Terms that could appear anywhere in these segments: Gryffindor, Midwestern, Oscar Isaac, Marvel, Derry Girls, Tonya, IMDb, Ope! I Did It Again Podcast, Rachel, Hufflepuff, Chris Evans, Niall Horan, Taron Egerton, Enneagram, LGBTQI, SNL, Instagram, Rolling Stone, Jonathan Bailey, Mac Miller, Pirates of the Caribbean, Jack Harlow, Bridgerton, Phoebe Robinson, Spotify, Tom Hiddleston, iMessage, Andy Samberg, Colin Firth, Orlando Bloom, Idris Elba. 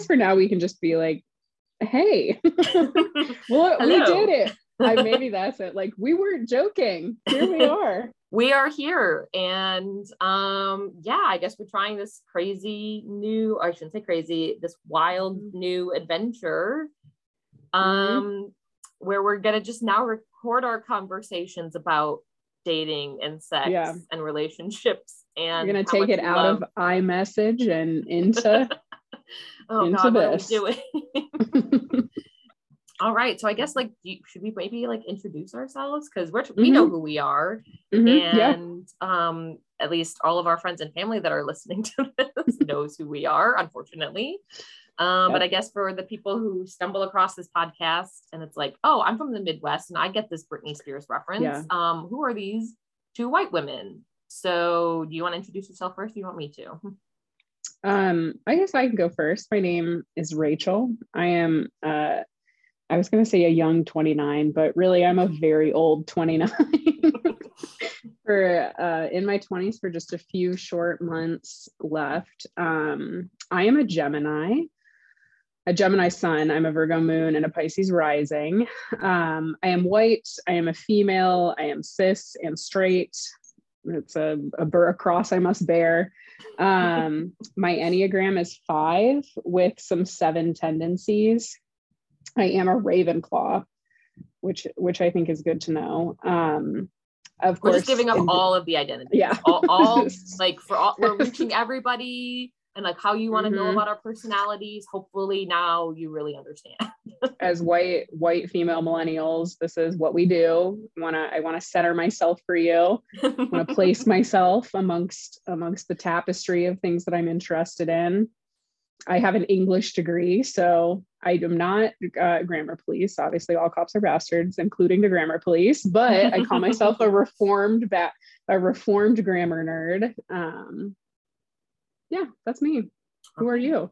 guess for now we can just be like, hey, well, we did it. Maybe that's it. Like, we weren't joking. Here we are. We are here. And yeah, I guess we're trying this crazy new, or I shouldn't say crazy, this wild new adventure where we're going to just now record our conversations about dating and sex and relationships. And we're going to take it out of iMessage and into, into this. What are we doing? All right. So I guess like, should we maybe like introduce ourselves? Cause we're, we know who we are and at least all of our friends and family that are listening to this knows who we are, unfortunately. But I guess for the people who stumble across this podcast and it's like, oh, I'm from the Midwest and I get this Britney Spears reference. Who are these two white women? So do you want to introduce yourself first? Do you want me to? I guess I can go first. My name is Rachel. I am, I was going to say a young 29, but really I'm a very old 29 for in my 20s for just a few short months left. I am a Gemini sun. I'm a Virgo moon and a Pisces rising. I am white. I am a female. I am cis and straight. It's a cross I must bear. My Enneagram is 5 with some 7 tendencies. I am a Ravenclaw, which I think is good to know. Of course, we're just giving up all of the identities. Yeah, all like for all, we're reaching everybody and like how you want to know about our personalities. Hopefully, now you really understand. As white female millennials, this is what we do. I want to center myself for you. I want to place myself amongst the tapestry of things that I'm interested in. I have an English degree, so I am not grammar police. Obviously, all cops are bastards, including the grammar police. But I call myself a reformed grammar nerd. Yeah, that's me. Okay. Who are you?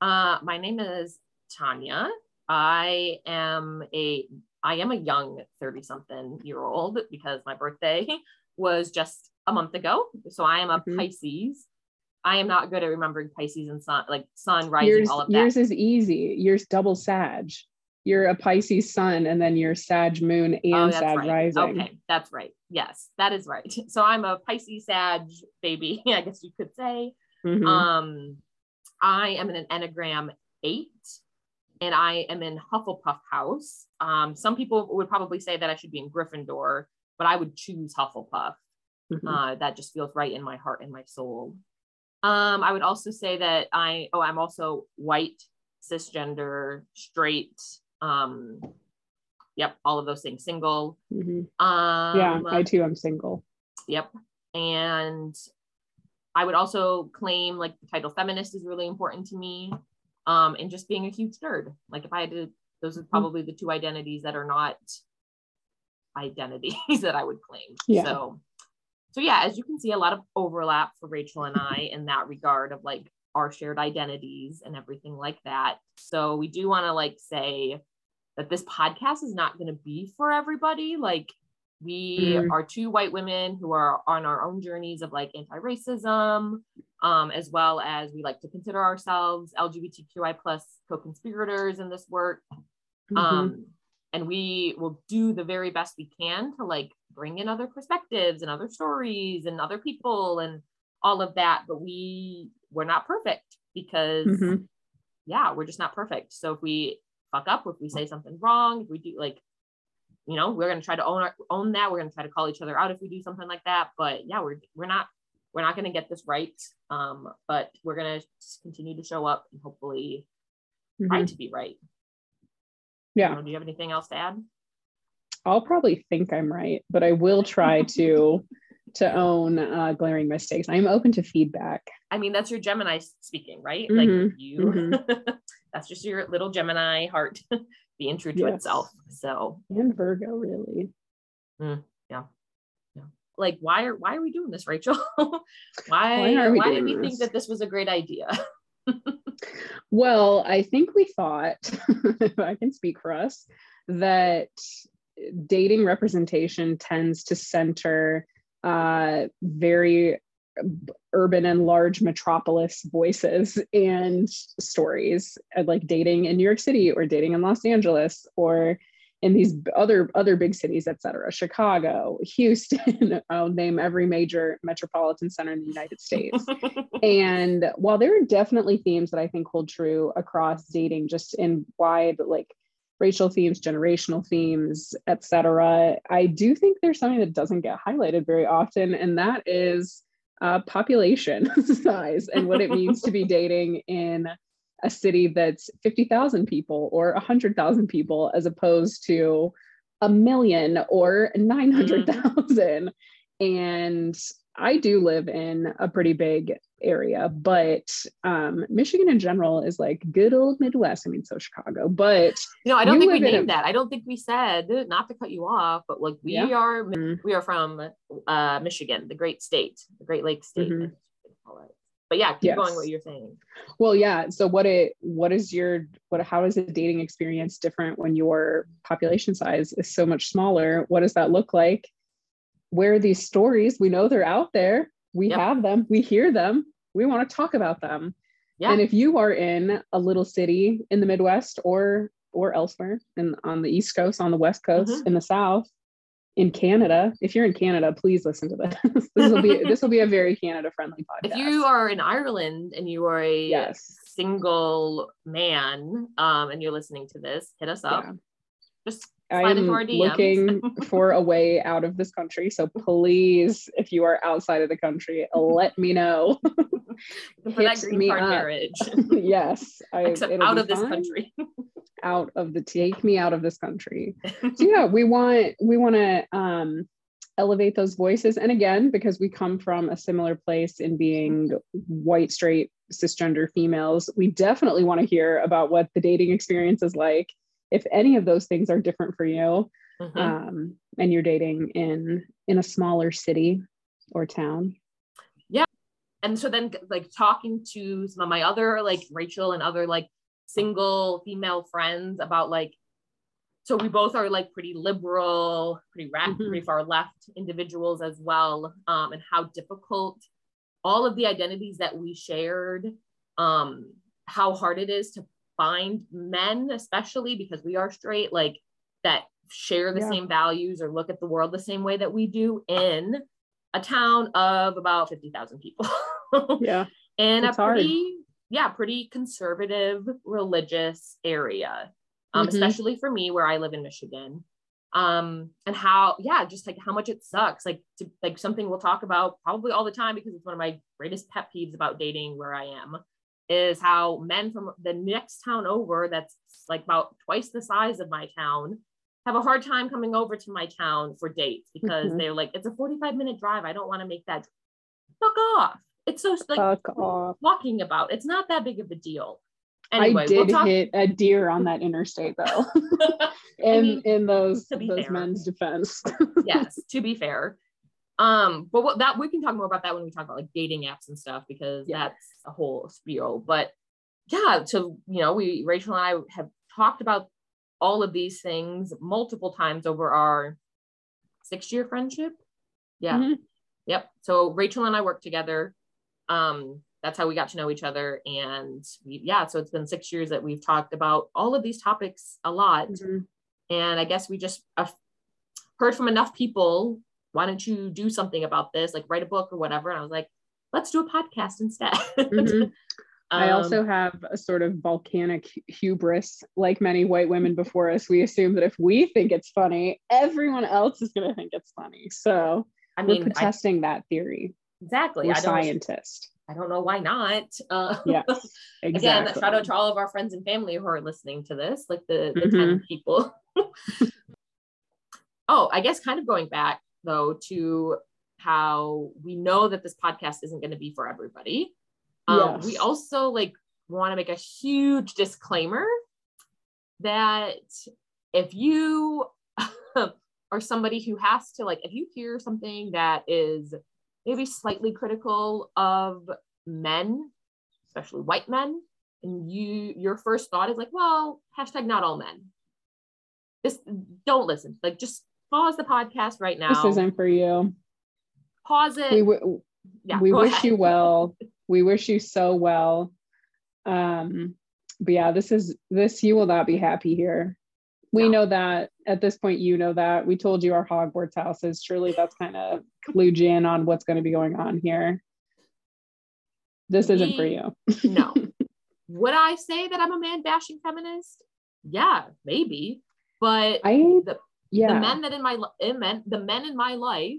My name is Tonya. I am a young 30-something-year-old because my birthday was just a month ago. So I am a Pisces. I am not good at remembering Pisces and sun, like sun rising, yours, all of that. Yours is easy. Yours double Sag. You're a Pisces sun and then you're Sag moon and Sag rising. Okay, that's right. Yes, that is right. So I'm a Pisces Sag baby, I guess you could say. I am in an Enneagram 8 and I am in Hufflepuff house. Some people would probably say that I should be in Gryffindor, but I would choose Hufflepuff. That just feels right in my heart and my soul. I would also say that I'm also white, cisgender, straight. Yep. All of those things. Single. Yeah, I too am single. Yep. And I would also claim like the title feminist is really important to me. And just being a huge nerd. Like if I had to, those are probably the two identities that are not identities that I would claim. Yeah. So yeah, as you can see, a lot of overlap for Rachel and I in that regard of like our shared identities and everything like that. So we do want to like say that this podcast is not going to be for everybody. Like we are two white women who are on our own journeys of like anti-racism, as well as we like to consider ourselves LGBTQI plus co-conspirators in this work. And we will do the very best we can to like bring in other perspectives and other stories and other people and all of that. But we're not perfect because we're just not perfect. So if we fuck up, if we say something wrong, if we do like, you know, we're going to try to own that. We're going to try to call each other out if we do something like that. But yeah, we're not going to get this right. But we're going to continue to show up and hopefully try to be right. Yeah. Do you have anything else to add? I'll probably think I'm right, but I will try to own glaring mistakes. I'm open to feedback. I mean, that's your Gemini speaking, right? Like you, that's just your little Gemini heart being true to itself. So and Virgo, really. Yeah. Like, why are we doing this, Rachel? why did we think that this was a great idea? Well, I think we thought, if I can speak for us, that dating representation tends to center very urban and large metropolis voices and stories, like dating in New York City or dating in Los Angeles or in these other big cities, et cetera, Chicago, Houston, I'll name every major metropolitan center in the United States. And while there are definitely themes that I think hold true across dating, just in wide, like racial themes, generational themes, et cetera, I do think there's something that doesn't get highlighted very often, and that is population size and what it means to be dating in a city that's 50,000 people or 100,000 people, as opposed to 1 million or 900,000. And I do live in a pretty big area, but Michigan in general is like good old Midwest. I mean, so Chicago, but no, I don't think we named that. I don't think we said, not to cut you off, but like we are from Michigan, the great state, the Great Lakes state. But yeah, keep going what you're saying. Well, yeah. So how is a dating experience different when your population size is so much smaller? What does that look like? Where are these stories? We know they're out there. We have them. We hear them. We want to talk about them. Yeah. And if you are in a little city in the Midwest or elsewhere, and on the East Coast, on the West Coast, in the South, in Canada, if you're in Canada, please listen to this. This will be a very Canada-friendly podcast. If you are in Ireland and you are a single man, and you're listening to this, hit us up. Just slide into our DMs. Looking for a way out of this country, so please, if you are outside of the country, let me know. For that green card marriage. Yes, out of this country. Take me out of this country. So yeah, we want to elevate those voices. And again, because we come from a similar place in being white, straight, cisgender females, we definitely want to hear about what the dating experience is like, if any of those things are different for you, and you're dating in a smaller city or town. Yeah. And so then, like, talking to some of my other, like, Rachel and other, like, single female friends about, like, so we both are, like, pretty liberal, pretty pretty far left individuals as well, and how difficult all of the identities that we shared, how hard it is to find men, especially because we are straight, like, that share the same values or look at the world the same way that we do in a town of about 50,000 people. And it's pretty conservative, religious area, especially for me where I live in Michigan, and how, just like how much it sucks, like, to, like, something we'll talk about probably all the time because it's one of my greatest pet peeves about dating where I am, is how men from the next town over, that's like about twice the size of my town, have a hard time coming over to my town for dates because they're like, it's a 45-minute drive. I don't want to make that. Fuck off. It's so, like, walking about. It's not that big of a deal. Anyway, I did hit a deer on that interstate, though. In those men's defense. Yes, to be fair. But we can talk more about that when we talk about, like, dating apps and stuff, because that's a whole spiel. But yeah, so, you know, Rachel and I have talked about all of these things multiple times over our 6-year friendship. Yeah. Yep. So Rachel and I work together. That's how we got to know each other. And so it's been 6 years that we've talked about all of these topics a lot. And I guess we just heard from enough people, why don't you do something about this? Like, write a book or whatever. And I was like, let's do a podcast instead. I also have a sort of volcanic hubris. Like many white women before us, we assume that if we think it's funny, everyone else is going to think it's funny. So I mean, we're protesting that theory. Exactly. We're scientists. I don't know why not. Yes, exactly. Again, shout out to all of our friends and family who are listening to this, like the 10 people. Oh, I guess kind of going back though to how we know that this podcast isn't going to be for everybody. We also, like, want to make a huge disclaimer that if you or somebody who has to, like, if you hear something that is maybe slightly critical of men, especially white men, and your first thought is like, well, hashtag not all men. Just don't listen. Like, just pause the podcast right now. This isn't for you. Pause it. We w- yeah, we wish ahead. You well. We wish you so well. But yeah, this you will not be happy here. We know that at this point, you know that. We told you our Hogwarts house is truly, that's kind of clued you in on what's going to be going on here. This isn't for you. No. Would I say that I'm a man-bashing feminist? Yeah, maybe. But the men in my life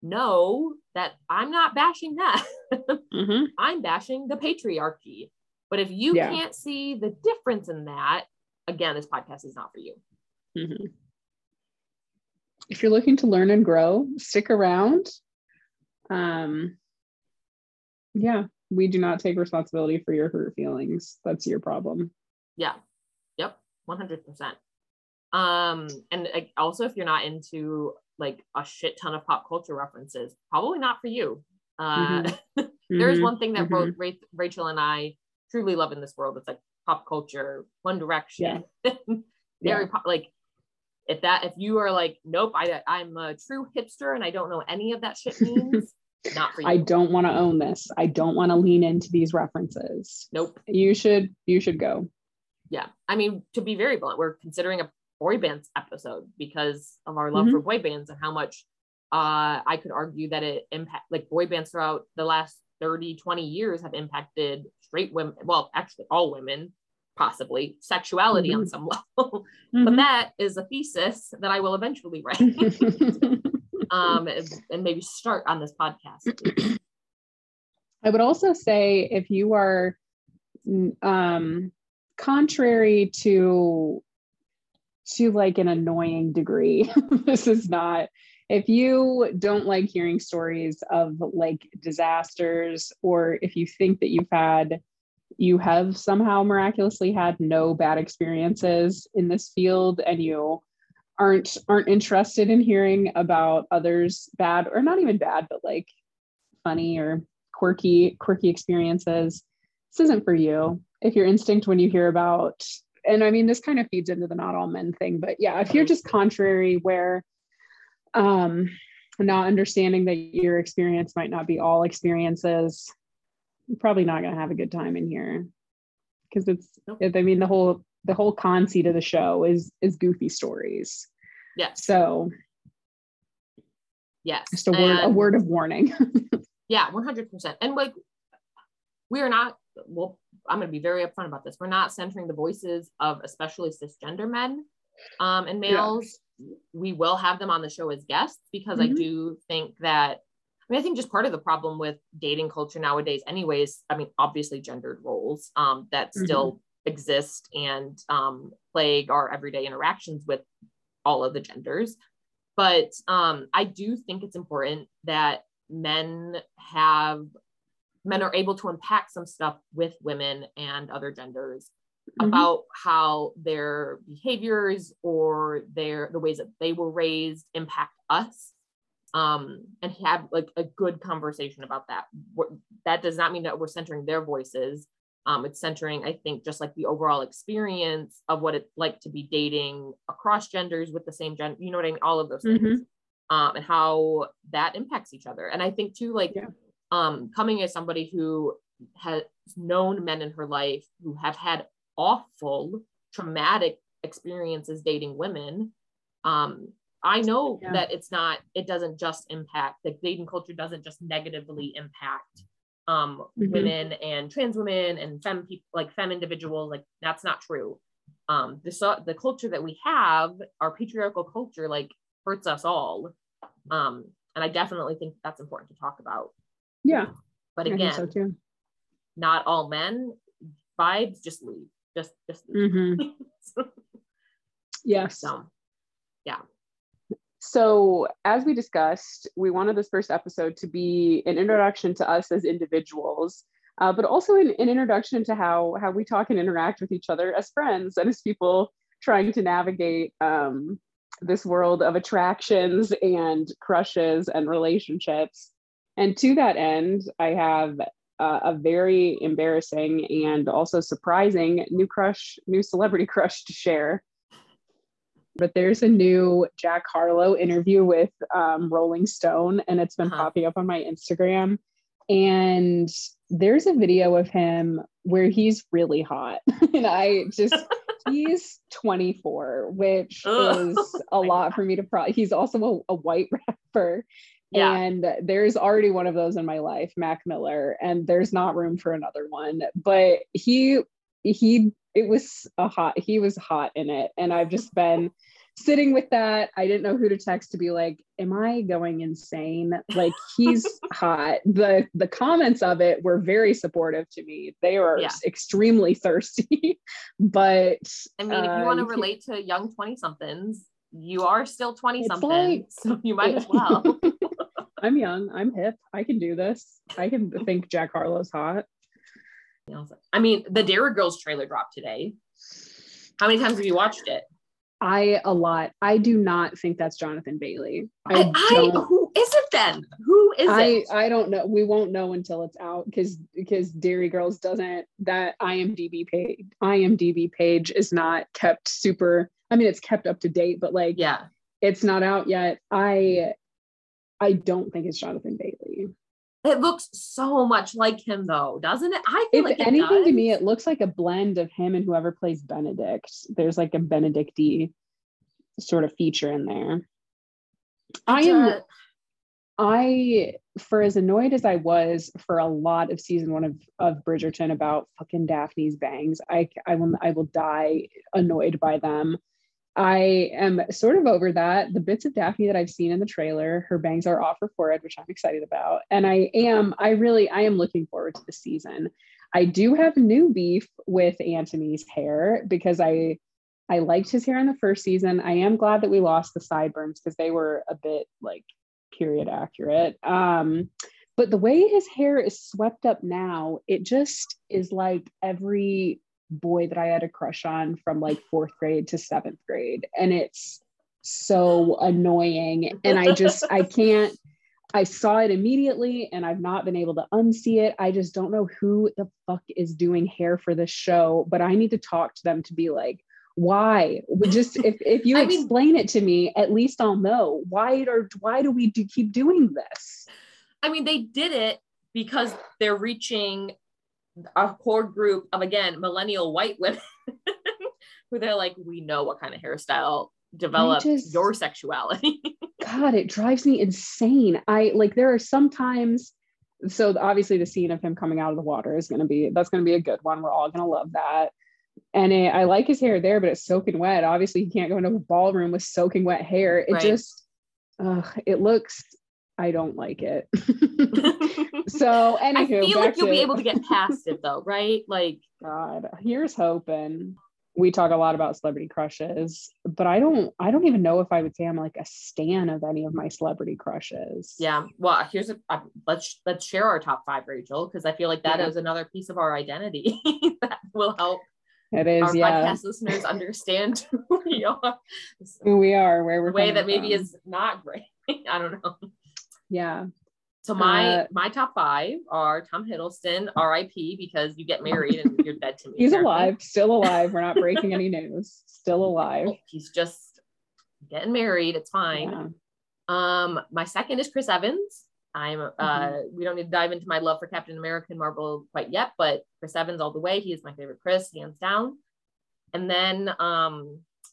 know that I'm not bashing that. Mm-hmm. I'm bashing the patriarchy. But if you can't see the difference in that, again, this podcast is not for you. Mm-hmm. If you're looking to learn and grow, stick around. We do not take responsibility for your hurt feelings. That's your problem. Yeah. Yep. 100%. And also, if you're not into like a shit ton of pop culture references, probably not for you. Mm-hmm. There is one thing that both Rachel and I truly love in this world. It's like pop culture, One Direction. Yeah. If you are like, nope, I'm a true hipster and I don't know any of that shit means. Not for you. I don't want to own this. I don't want to lean into these references. Nope. You should go. Yeah. I mean, to be very blunt, we're considering a boy bands episode because of our love for boy bands and how much I could argue that it impact, like, boy bands throughout the last 20 years have impacted straight women. Well, actually all women, possibly sexuality on some level, but that is a thesis that I will eventually write. And maybe start on this podcast. I would also say, if you are contrary to like an annoying degree, this is not, if you don't like hearing stories of like disasters, or if you think that you have somehow miraculously had no bad experiences in this field, and you aren't interested in hearing about others' bad, or not even bad, but like funny or quirky experiences, this isn't for you. If your instinct when you hear about, and I mean, this kind of feeds into the not all men thing, but yeah, if you're just contrary, where not understanding that your experience might not be all experiences, you're probably not going to have a good time in here, because the whole conceit of the show is goofy stories. Yeah. So yes, just a word of warning. Yeah, 100%. And like, I'm going to be very upfront about this. We're not centering the voices of especially cisgender men and males. Yeah. We will have them on the show as guests, because I do think that, I think just part of the problem with dating culture nowadays anyways, I mean, obviously gendered roles that still exist and plague our everyday interactions with all of the genders. But I do think it's important that men are able to unpack some stuff with women and other genders about how their behaviors or the ways that they were raised impact us, and have like a good conversation about that. That does not mean that we're centering their voices. It's centering, I think, just like the overall experience of what it's like to be dating across genders with the same gender, you know what I mean? All of those things, and how that impacts each other. And I think too, like, coming as somebody who has known men in her life who have had awful, traumatic experiences dating women, I know that it doesn't just impact, like, dating culture doesn't just negatively impact women and trans women and femme people, like femme individuals, like, that's not true. The culture that we have, our patriarchal culture, like, hurts us all. And I definitely think that's important to talk about. Yeah. But again, I think so too. Not all men vibes, just leave. Just leave. Yes. So, yeah. So as we discussed, we wanted this first episode to be an introduction to us as individuals, but also an introduction to how we talk and interact with each other as friends and as people trying to navigate this world of attractions and crushes and relationships. And to that end, I have a very embarrassing and also surprising new celebrity crush to share. But there's a new Jack Harlow interview with Rolling Stone, and it's been popping up on my Instagram. And there's a video of him where he's really hot. And I just, he's 24, which is a lot for me to he's also a white rapper. Yeah. And there's already one of those in my life, Mac Miller, and there's not room for another one. But he was hot in it. And I've just been sitting with that. I didn't know who to text to be like, am I going insane? Like, he's hot. The comments of it were very supportive to me. They were extremely thirsty. But I mean, if you want to relate to young 20-somethings, you are still 20-something, like, so you might as well. I'm young, I'm hip, I can do this. I can think Jack Harlow's hot. I mean, the Derry Girls trailer dropped today. How many times have you watched it? A lot. I do not think that's Jonathan Bailey. Who is it then? Who is it? I don't know. We won't know until it's out because Derry Girls doesn't, that IMDb page is not kept super, I mean, it's kept up to date, but like, yeah, it's not out yet. I don't think it's Jonathan Bailey. It looks so much like him though, doesn't it? I feel like anything to me, it looks like a blend of him and whoever plays Benedict. There's like a Benedict-y sort of feature in there. For as annoyed as I was for a lot of season one of Bridgerton about fucking Daphne's bangs, I will die annoyed by them. I am sort of over that. The bits of Daphne that I've seen in the trailer, her bangs are off her forehead, which I'm excited about. And I am looking forward to the season. I do have new beef with Anthony's hair because I liked his hair in the first season. I am glad that we lost the sideburns because they were a bit like period accurate. But the way his hair is swept up now, it just is like every boy that I had a crush on from like 4th grade to 7th grade, and it's so annoying. And I saw it immediately and I've not been able to unsee it. I just don't know who the fuck is doing hair for this show, but I need to talk to them to be like, why? Just if you explain it to me, at least I'll know why do we keep doing this. I mean, they did it because they're reaching a core group of, again, millennial white women where they're like, we know what kind of hairstyle develops your sexuality. God, it drives me insane. There are some times, so obviously the scene of him coming out of the water is going to be a good one. We're all going to love that. And I like his hair there, but it's soaking wet. Obviously, he can't go into a ballroom with soaking wet hair. It I don't like it. So anywho, I feel like you'll be able to get past it though, right? Like, God, here's hoping. We talk a lot about celebrity crushes, but I don't even know if I would say I'm like a stan of any of my celebrity crushes. Yeah. Well, here's let's share our top 5, Rachel, because I feel like that is another piece of our identity that will help our podcast listeners understand who we are. Who we are, where we're way that maybe is not great. I don't know. Yeah. So my top 5 are Tom Hiddleston, R.I.P. because you get married and you're dead to me. He's alive, still alive. We're not breaking any news. Still alive. He's just getting married. It's fine. Yeah. My second is Chris Evans. We don't need to dive into my love for Captain America and Marvel quite yet, but Chris Evans all the way. He is my favorite Chris, hands down. And then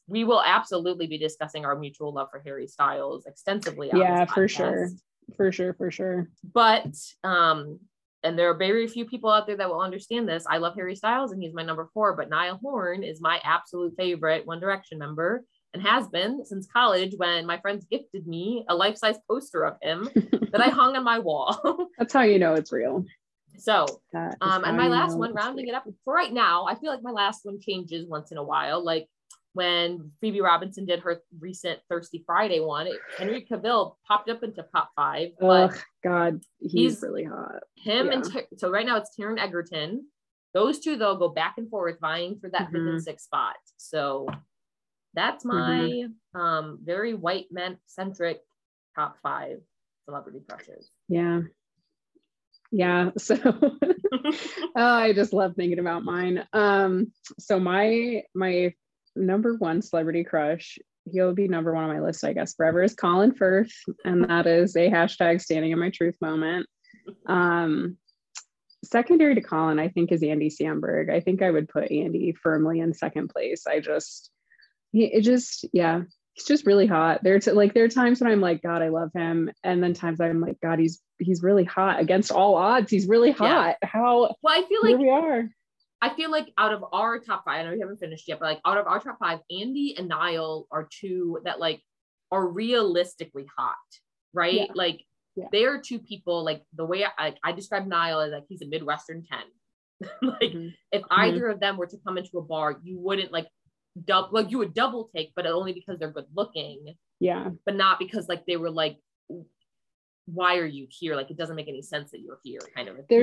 we will absolutely be discussing our mutual love for Harry Styles extensively on this podcast. For sure. But, and there are very few people out there that will understand this. I love Harry Styles and he's my number 4, but Niall Horan is my absolute favorite One Direction member and has been since college when my friends gifted me a life-size poster of him that I hung on my wall. That's how you know it's real. So, and my last one, rounding it up for right now, I feel like my last one changes once in a while. Like when Phoebe Robinson did her recent Thirsty Friday one, Henry Cavill popped up into top 5. But God, he's really hot. So right now it's Taron Egerton. Those two though go back and forth vying for that 5th and 6th spot. So that's my very white men centric top 5 celebrity crushes. Yeah. Yeah. So I just love thinking about mine. So my number 1 celebrity crush, he'll be number 1 on my list, I guess, forever, is Colin Firth. And that is a #standing in my truth moment. Secondary to Colin, I think, is Andy Samberg. I think I would put Andy firmly in second place. He's just really hot. There are times when I'm like, God, I love him. And then times I'm like, God, he's really hot. Against all odds, he's really hot. Yeah. I feel like here we are. I feel like out of our top five, I know we haven't finished yet, but like out of our top five, Andy and Niall are two that like are realistically hot, right? Yeah. Like yeah. They are two people, like the way I describe Niall as like, he's a Midwestern 10. Like mm-hmm. if either mm-hmm. of them were to come into a bar, you wouldn't you would double take, but only because they're good looking. Yeah. But not because like they were like, why are you here? Like, it doesn't make any sense that you're here, kind of. Andy,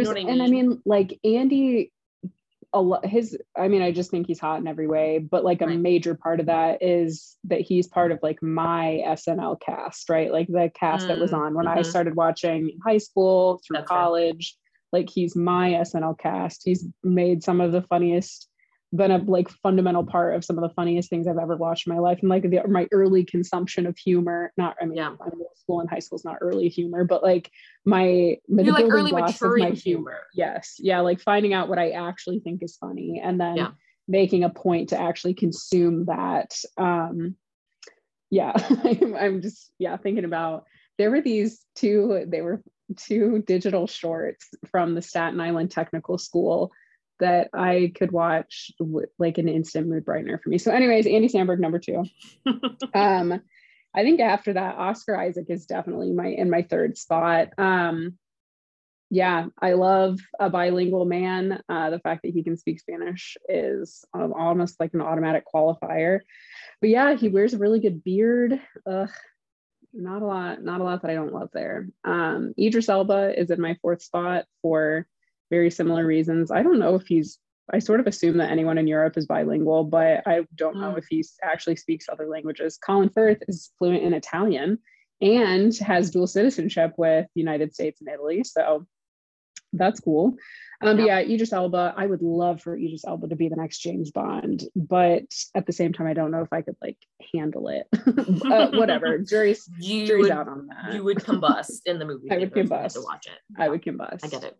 I just think he's hot in every way, but like a right. major part of that is that he's part of like my SNL cast, right? Like the cast that was on when mm-hmm. I started watching high school through That's college. Right. Like he's my SNL cast. He's made some of the funniest, been a like fundamental part of some of the funniest things I've ever watched in my life. And like my early consumption of humor, middle school and high school is not early humor, but like early maturing humor. Yes. Yeah. Like finding out what I actually think is funny and then making a point to actually consume that. I'm just, thinking about, there were these two digital shorts from the Staten Island Technical School that I could watch like an instant mood brightener for me. So anyways, Andy Samberg, number two. I think after that, Oscar Isaac is definitely in my third spot. I love a bilingual man. The fact that he can speak Spanish is almost like an automatic qualifier. But yeah, he wears a really good beard. Ugh, not a lot that I don't love there. Idris Elba is in my fourth spot for very similar reasons. I don't know if I sort of assume that anyone in Europe is bilingual, but I don't know if he actually speaks other languages. Colin Firth is fluent in Italian and has dual citizenship with the United States and Italy. So that's cool. But Idris Elba, I would love for Idris Elba to be the next James Bond, but at the same time, I don't know if I could like handle it. Whatever. Jury's out on that. You would combust in the movie. I would combust. To watch it. I would combust. I get it.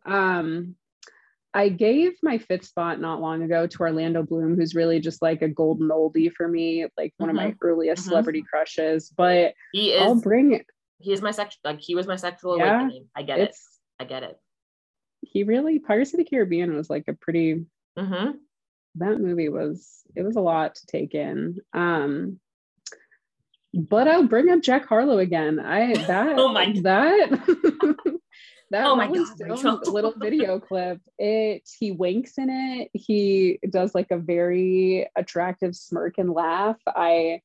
I gave my fifth spot not long ago to Orlando Bloom, who's really just like a golden oldie for me, like one mm-hmm. of my earliest mm-hmm. celebrity crushes. But he is my sexual. Like he was my sexual awakening. I get it. He really, Pirates of the Caribbean was like a pretty, mm-hmm. that movie was a lot to take in. But I'll bring up Jack Harlow again. Rolling Stone little video clip. He winks in it. He does like a very attractive smirk and laugh. I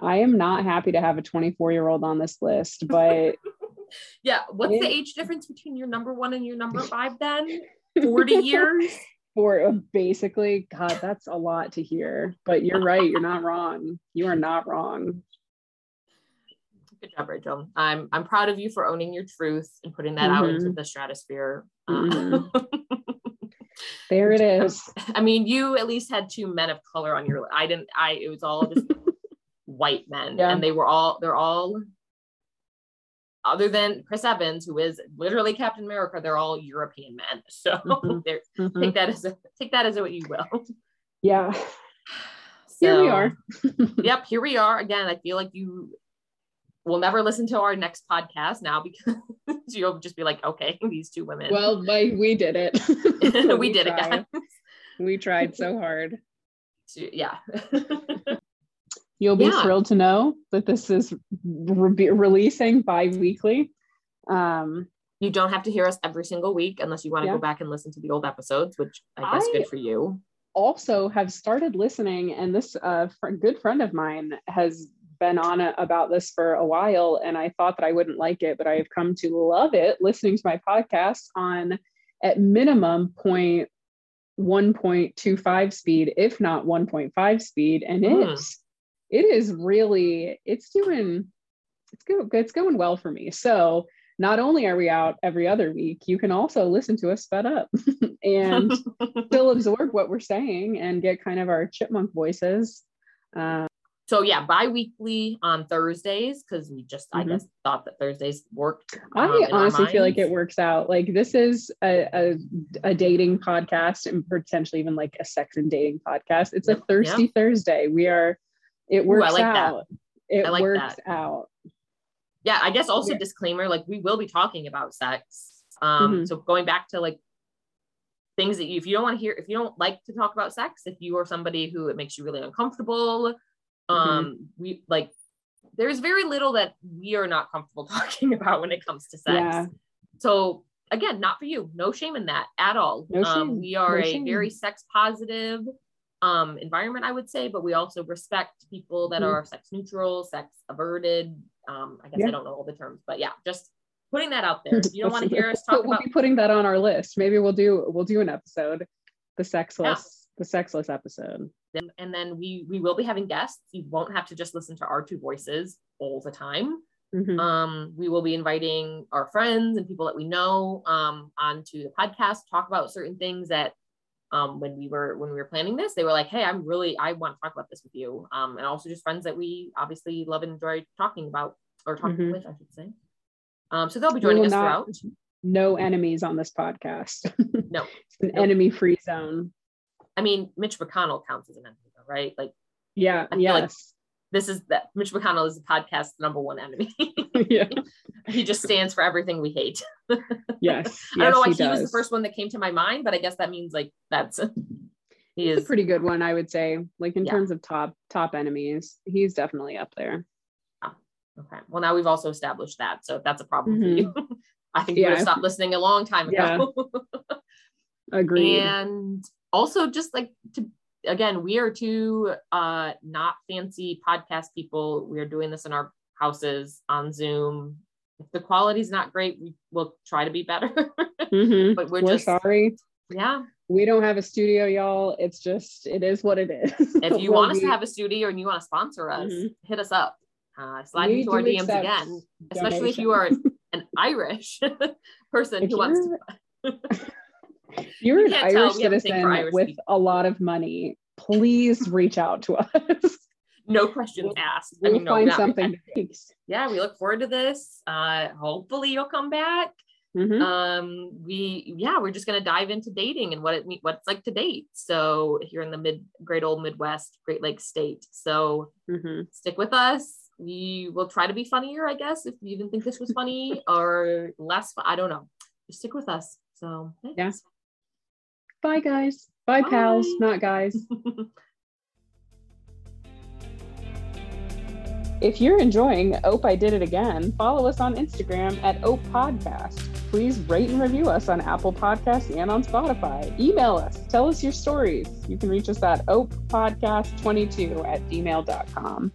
am not happy to have a 24-year-old on this list, but yeah, what's the age difference between your number one and your number five then? 40 years? Basically, God, that's a lot to hear. But you're right, you're not wrong. You are not wrong. Good job, Rachel. I'm proud of you for owning your truth and putting that out into the stratosphere. There it is. I mean, you at least had two men of color on your list. It was all just white men. Yeah. And they're all other than Chris Evans, who is literally Captain America, they're all European men. So mm-hmm. take that as what you will. Yeah. So, here we are. Yep. Here we are again. I feel like you will never listen to our next podcast now because you'll just be like, okay, these two women. Well, we did it. we did tried. It, guys. We tried so hard. Yeah. You'll be thrilled to know that this is releasing bi-weekly. You don't have to hear us every single week unless you want to go back and listen to the old episodes, which I guess is good for you. Also have started listening, and this good friend of mine has been on about this for a while, and I thought that I wouldn't like it, but I have come to love it, listening to my podcast on at minimum 1.25 speed, if not 1.5 speed, and It is really, it's going well for me. So not only are we out every other week, you can also listen to us sped up and still absorb what we're saying and get kind of our chipmunk voices. So yeah, bi-weekly on Thursdays, because we just, I guess, thought that Thursdays worked. I honestly feel like it works out. Like this is a dating podcast and potentially even like a sex and dating podcast. It's a thirsty Thursday. We are, it works out. It works out. Yeah, I guess also disclaimer, like we will be talking about sex. So going back to like things that you, if you don't want to hear, if you don't like to talk about sex, if you are somebody who it makes you really uncomfortable, we like, there's very little that we are not comfortable talking about when it comes to sex. So again, not for you, no shame in that at all. We are a very sex positive, environment, I would say, but we also respect people that are sex neutral, sex averted. I guess I don't know all the terms, but yeah, just putting that out there. If you don't want to hear us talk about, we'll be putting that on our list. Maybe we'll do an episode, the sexless episode. And then we will be having guests. You won't have to just listen to our two voices all the time. We will be inviting our friends and people that we know onto the podcast, talk about certain things that when we were planning this, they were like, hey, I want to talk about this with you. And also just friends that we obviously love and enjoy talking about, or talking with, I should say. So they'll be joining us throughout. No enemies on this podcast. No. It's an enemy-free zone. I mean, Mitch McConnell counts as an enemy, though, right? Like, yeah, like this is that Mitch McConnell is the podcast's number one enemy. He just stands for everything we hate. Yes. I don't know why he was the first one that came to my mind, but I guess that means like he's a pretty good one, I would say. Like in terms of top enemies, he's definitely up there. Oh, okay. Well, now we've also established that, so if that's a problem for you, I think you would have stopped listening a long time ago. Agreed. And also just like we are two not fancy podcast people. We are doing this in our houses on Zoom. If the quality's not great, we will try to be better. But we're sorry. Yeah. We don't have a studio, y'all. It's just, it is what it is. If you want us to have a studio and you want to sponsor us, hit us up. Slide into our DMs again, especially if you are an Irish person who wants to. You're an Irish citizen with a lot of money. Please reach out to us. No questions asked. We'll find something to fix. Yeah, we look forward to this. Hopefully you'll come back. We're just gonna dive into dating and what it's like to date. So here in the great old Midwest, Great Lakes state. So stick with us. We will try to be funnier, I guess, if you didn't think this was funny or less. I don't know. Just stick with us. So yes. Yeah. Bye, guys. Bye. Pals, not guys. If you're enjoying Ope! I Did It Again, follow us on Instagram at Ope Podcast. Please rate and review us on Apple Podcasts and on Spotify. Email us. Tell us your stories. You can reach us at opepodcast22@gmail.com.